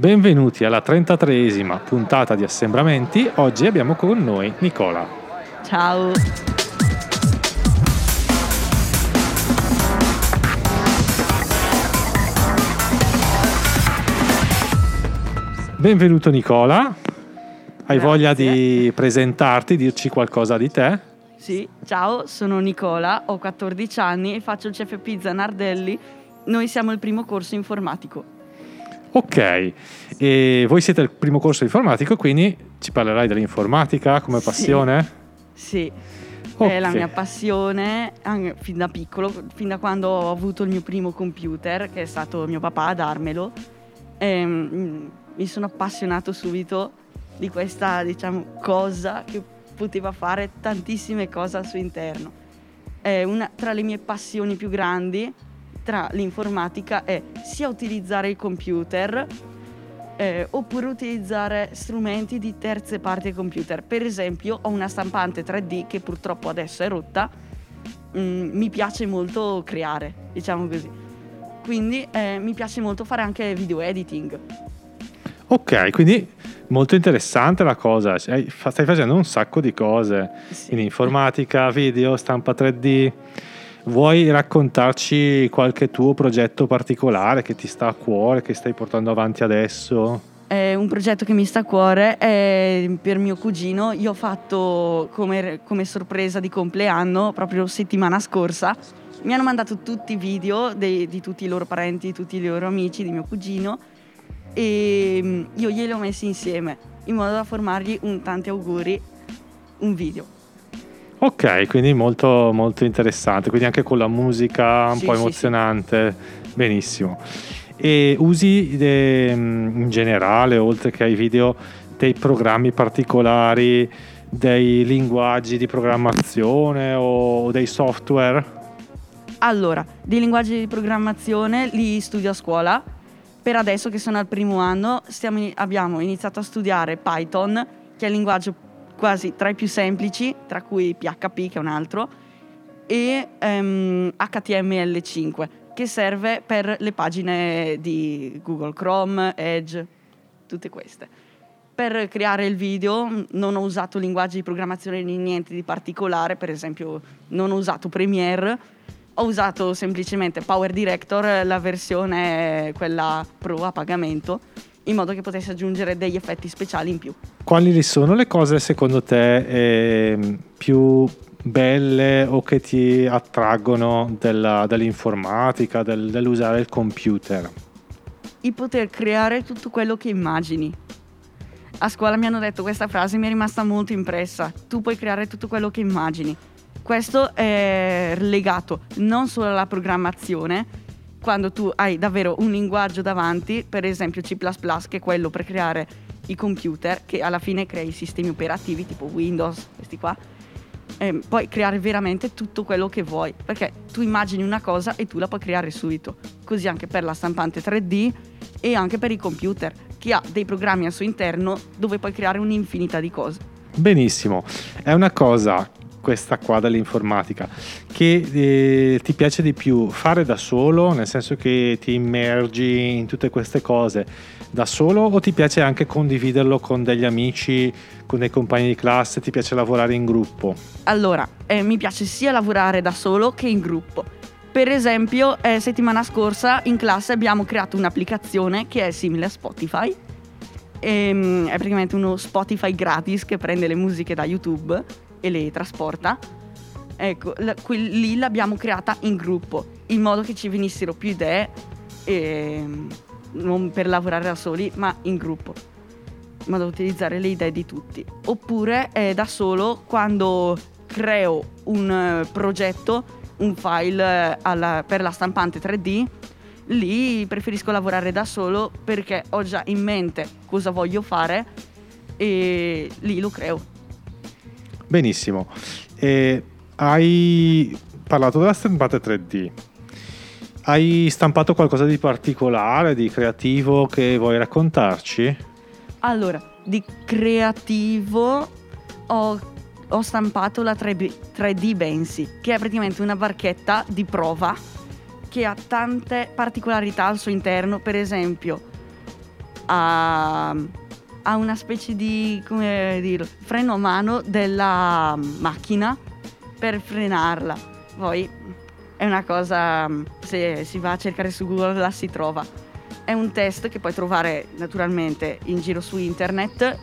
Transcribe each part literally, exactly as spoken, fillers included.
Benvenuti alla trentatreesima puntata di Assembramenti. Oggi abbiamo con noi Nicola. Ciao. Benvenuto Nicola. Hai Grazie. Voglia di presentarti, dirci qualcosa di te? Sì, ciao, sono Nicola, ho quattordici anni e faccio il C F P Zanardelli. Noi siamo il primo corso informatico. Ok, e voi siete il primo corso informatico, quindi ci parlerai dell'informatica come passione? Sì, sì. Okay. È la mia passione anche fin da piccolo, fin da quando ho avuto il mio primo computer, che è stato mio papà a darmelo. E, mh, mi sono appassionato subito di questa, diciamo, cosa che poteva fare tantissime cose al suo interno. È una tra le mie passioni più grandi. Tra l'informatica è sia utilizzare il computer eh, oppure utilizzare strumenti di terze parti computer. Per esempio, ho una stampante tre D che purtroppo adesso è rotta, mm, mi piace molto creare, diciamo così. Quindi eh, mi piace molto fare anche video editing. Ok, quindi molto interessante la cosa, stai facendo un sacco di cose, sì. In informatica, video, stampa tre D. Vuoi raccontarci qualche tuo progetto particolare che ti sta a cuore, che stai portando avanti adesso? È un progetto che mi sta a cuore è per mio cugino. Io ho fatto come, come sorpresa di compleanno, proprio settimana scorsa. Mi hanno mandato tutti i video dei, di tutti i loro parenti, di tutti i loro amici, di mio cugino. E io glieli ho messi insieme, in modo da formargli un tanti auguri, un video. Ok, quindi molto molto interessante, quindi anche con la musica un sì, po' emozionante, sì, sì. Benissimo. E usi de, in generale, oltre che ai video, dei programmi particolari, dei linguaggi di programmazione o dei software? Allora, dei linguaggi di programmazione li studio a scuola. Per adesso che sono al primo anno stiamo, abbiamo iniziato a studiare Python, che è il linguaggio quasi tra i più semplici, tra cui P H P, che è un altro, e um, H T M L cinque, che serve per le pagine di Google Chrome, Edge, tutte queste. Per creare il video non ho usato linguaggi di programmazione né niente di particolare, per esempio non ho usato Premiere, ho usato semplicemente Power Director, la versione quella pro a pagamento, in modo che potessi aggiungere degli effetti speciali in più. Quali sono le cose secondo te eh, più belle o che ti attraggono della, dell'informatica, del, dell'usare il computer? Il poter creare tutto quello che immagini. A scuola mi hanno detto questa frase e mi è rimasta molto impressa. Tu puoi creare tutto quello che immagini. Questo è legato non solo alla programmazione, quando tu hai davvero un linguaggio davanti, per esempio C plus plus, che è quello per creare i computer, che alla fine crea i sistemi operativi tipo Windows, questi qua, e puoi creare veramente tutto quello che vuoi, perché tu immagini una cosa e tu la puoi creare subito. Così anche per la stampante tre D e anche per i computer, che ha dei programmi al suo interno dove puoi creare un'infinità di cose. Benissimo, è una cosa, questa qua dell'informatica, che eh, ti piace di più fare da solo, nel senso che ti immergi in tutte queste cose da solo, o ti piace anche condividerlo con degli amici, con dei compagni di classe? Ti piace lavorare in gruppo? Allora, eh, mi piace sia lavorare da solo che in gruppo. Per esempio, eh, settimana scorsa in classe abbiamo creato un'applicazione che è simile a Spotify, ehm, è praticamente uno Spotify gratis che prende le musiche da YouTube e le trasporta. Ecco, la, que- lì l'abbiamo creata in gruppo, in modo che ci venissero più idee, e, non per lavorare da soli, ma in gruppo, in modo da utilizzare le idee di tutti. Oppure eh, da solo, quando creo un uh, progetto, un file uh, alla, per la stampante tre D, lì preferisco lavorare da solo perché ho già in mente cosa voglio fare e lì lo creo. Benissimo, eh, hai parlato della stampante tre D, hai stampato qualcosa di particolare, di creativo che vuoi raccontarci? Allora, di creativo ho, ho stampato la tre D Bensi, che è praticamente una barchetta di prova che ha tante particolarità al suo interno, per esempio a, a una specie di, come dire, freno a mano della macchina per frenarla. Poi è una cosa, se si va a cercare su Google la si trova. È un test che puoi trovare naturalmente in giro su internet,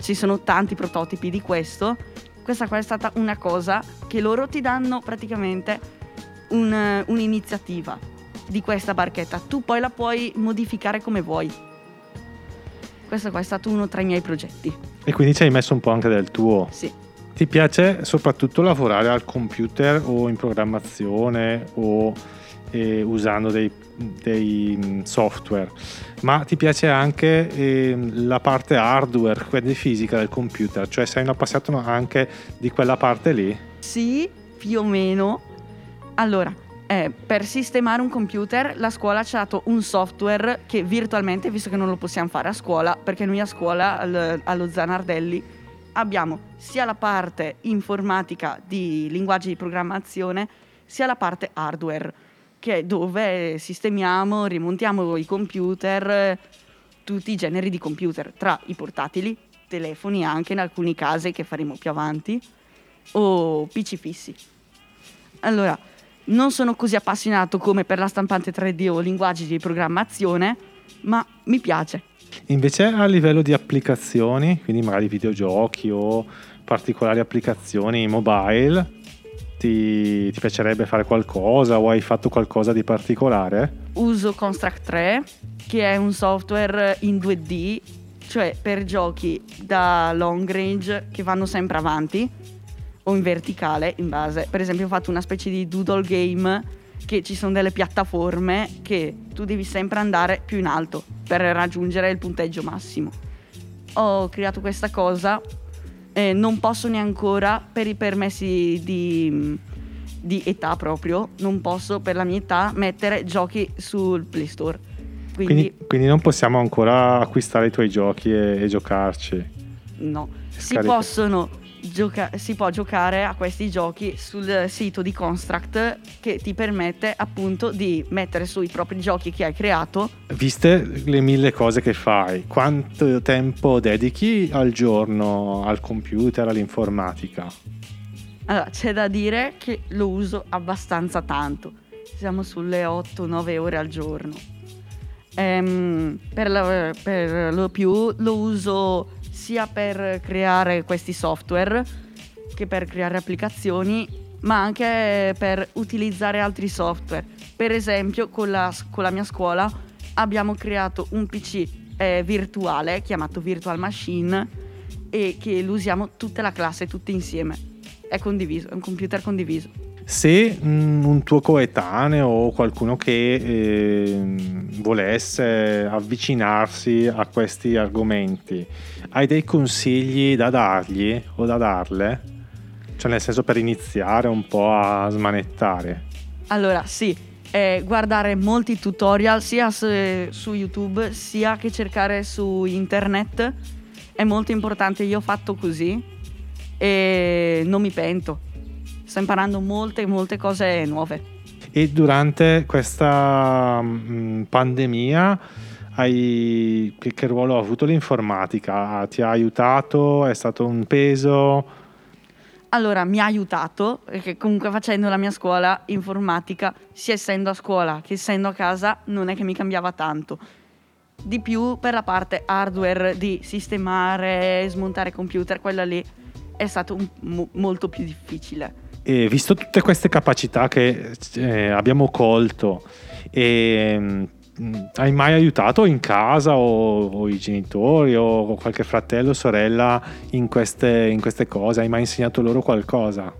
ci sono tanti prototipi di questo. Questa qua è stata una cosa che loro ti danno praticamente un, un'iniziativa di questa barchetta, tu poi la puoi modificare come vuoi. Questo qua è stato uno tra i miei progetti. E quindi ci hai messo un po' anche del tuo. Sì. Ti piace soprattutto lavorare al computer o in programmazione o eh, usando dei, dei software, ma ti piace anche eh, la parte hardware, quindi fisica del computer, cioè sei un appassionato anche di quella parte lì? Sì, più o meno. Allora, eh, per sistemare un computer la scuola ci ha dato un software che virtualmente, visto che non lo possiamo fare a scuola, perché noi a scuola al, allo Zanardelli abbiamo sia la parte informatica di linguaggi di programmazione, sia la parte hardware, che è dove sistemiamo, rimontiamo i computer, tutti i generi di computer, tra i portatili, telefoni anche in alcuni casi che faremo più avanti, o P C fissi. Allora, non sono così appassionato come per la stampante tre D o linguaggi di programmazione, ma mi piace. Invece a livello di applicazioni, quindi magari videogiochi o particolari applicazioni mobile, ti, ti piacerebbe fare qualcosa o hai fatto qualcosa di particolare? Uso Construct tre, che è un software in due D, cioè per giochi da long range che vanno sempre avanti o in verticale in base. Per esempio ho fatto una specie di doodle game, che ci sono delle piattaforme che tu devi sempre andare più in alto per raggiungere il punteggio massimo. Ho creato questa cosa, eh, non posso neanche ancora, per i permessi di, di età proprio, non posso per la mia età mettere giochi sul Play Store. Quindi, quindi, quindi non possiamo ancora acquistare i tuoi giochi e, e giocarci? No, si possono... Gioca- si può giocare a questi giochi sul sito di Construct, che ti permette appunto di mettere su i propri giochi che hai creato. Viste le mille cose che fai, quanto tempo dedichi al giorno al computer, all'informatica? Allora, c'è da dire che lo uso abbastanza tanto, siamo sulle otto nove ore al giorno. Ehm, per, la, per lo più lo uso sia per creare questi software che per creare applicazioni, ma anche per utilizzare altri software. Per esempio con la, con la mia scuola abbiamo creato un P C eh, virtuale chiamato Virtual Machine, e che lo usiamo tutta la classe, tutti insieme. È condiviso, è un computer condiviso. Se mh, un tuo coetaneo o qualcuno che eh, volesse avvicinarsi a questi argomenti, hai dei consigli da dargli o da darle? Cioè nel senso, per iniziare un po' a smanettare? Allora sì, eh, guardare molti tutorial sia su, su YouTube sia che cercare su internet è molto importante. Io ho fatto così e non mi pento. Sto imparando molte, molte cose nuove. E durante questa mh, pandemia hai, che, che ruolo ha avuto l'informatica? Ti ha aiutato? È stato un peso? Allora, mi ha aiutato, perché comunque facendo la mia scuola informatica, sia essendo a scuola che essendo a casa, non è che mi cambiava tanto. Di più per la parte hardware di sistemare, smontare computer, quella lì è stato un, mo, molto più difficile. E visto tutte queste capacità che eh, abbiamo colto, eh, hai mai aiutato in casa o, o i genitori o qualche fratello o sorella in queste, in queste cose? Hai mai insegnato loro qualcosa?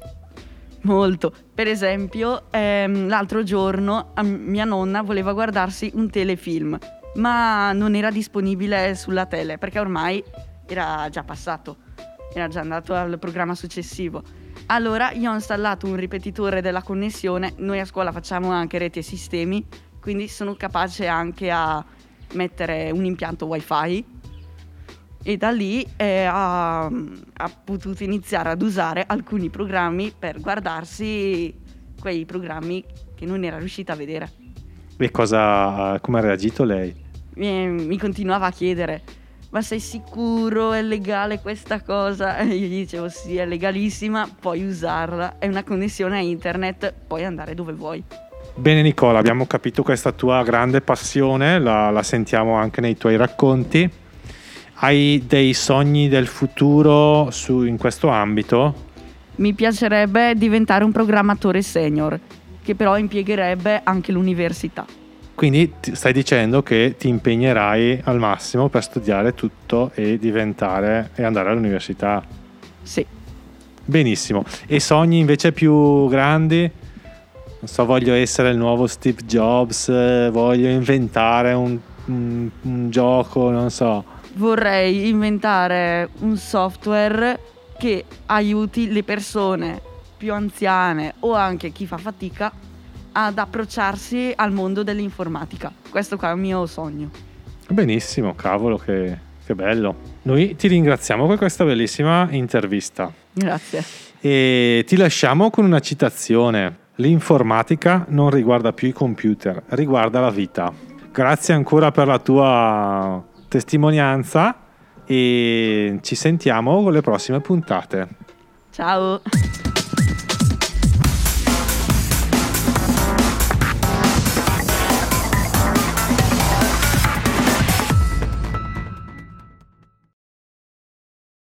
Molto. Per esempio, ehm, l'altro giorno mia nonna voleva guardarsi un telefilm, ma non era disponibile sulla tele perché ormai era già passato, era già andato al programma successivo. Allora io ho installato un ripetitore della connessione. Noi a scuola facciamo anche reti e sistemi, quindi sono capace anche a mettere un impianto wifi, e da lì eh, ha, ha potuto iniziare ad usare alcuni programmi per guardarsi quei programmi che non era riuscita a vedere. E cosa, come ha reagito lei? mi, mi continuava a chiedere: ma sei sicuro, è legale questa cosa? E io gli dicevo: sì, è legalissima, puoi usarla, è una connessione a internet, puoi andare dove vuoi. Bene Nicola, abbiamo capito questa tua grande passione, la, la sentiamo anche nei tuoi racconti. Hai dei sogni del futuro su, in questo ambito? Mi piacerebbe diventare un programmatore senior, che però impiegherebbe anche l'università. Quindi stai dicendo che ti impegnerai al massimo per studiare tutto e diventare e andare all'università? Sì. Benissimo. E sogni invece più grandi? Non so, voglio essere il nuovo Steve Jobs, voglio inventare un, un, un gioco, non so. Vorrei inventare un software che aiuti le persone più anziane o anche chi fa fatica ad approcciarsi al mondo dell'informatica. Questo qua è il mio sogno. Benissimo, cavolo, che, che bello. Noi ti ringraziamo per questa bellissima intervista. Grazie. E ti lasciamo con una citazione: l'informatica non riguarda più i computer, riguarda la vita. Grazie ancora per la tua testimonianza e ci sentiamo con le prossime puntate. Ciao.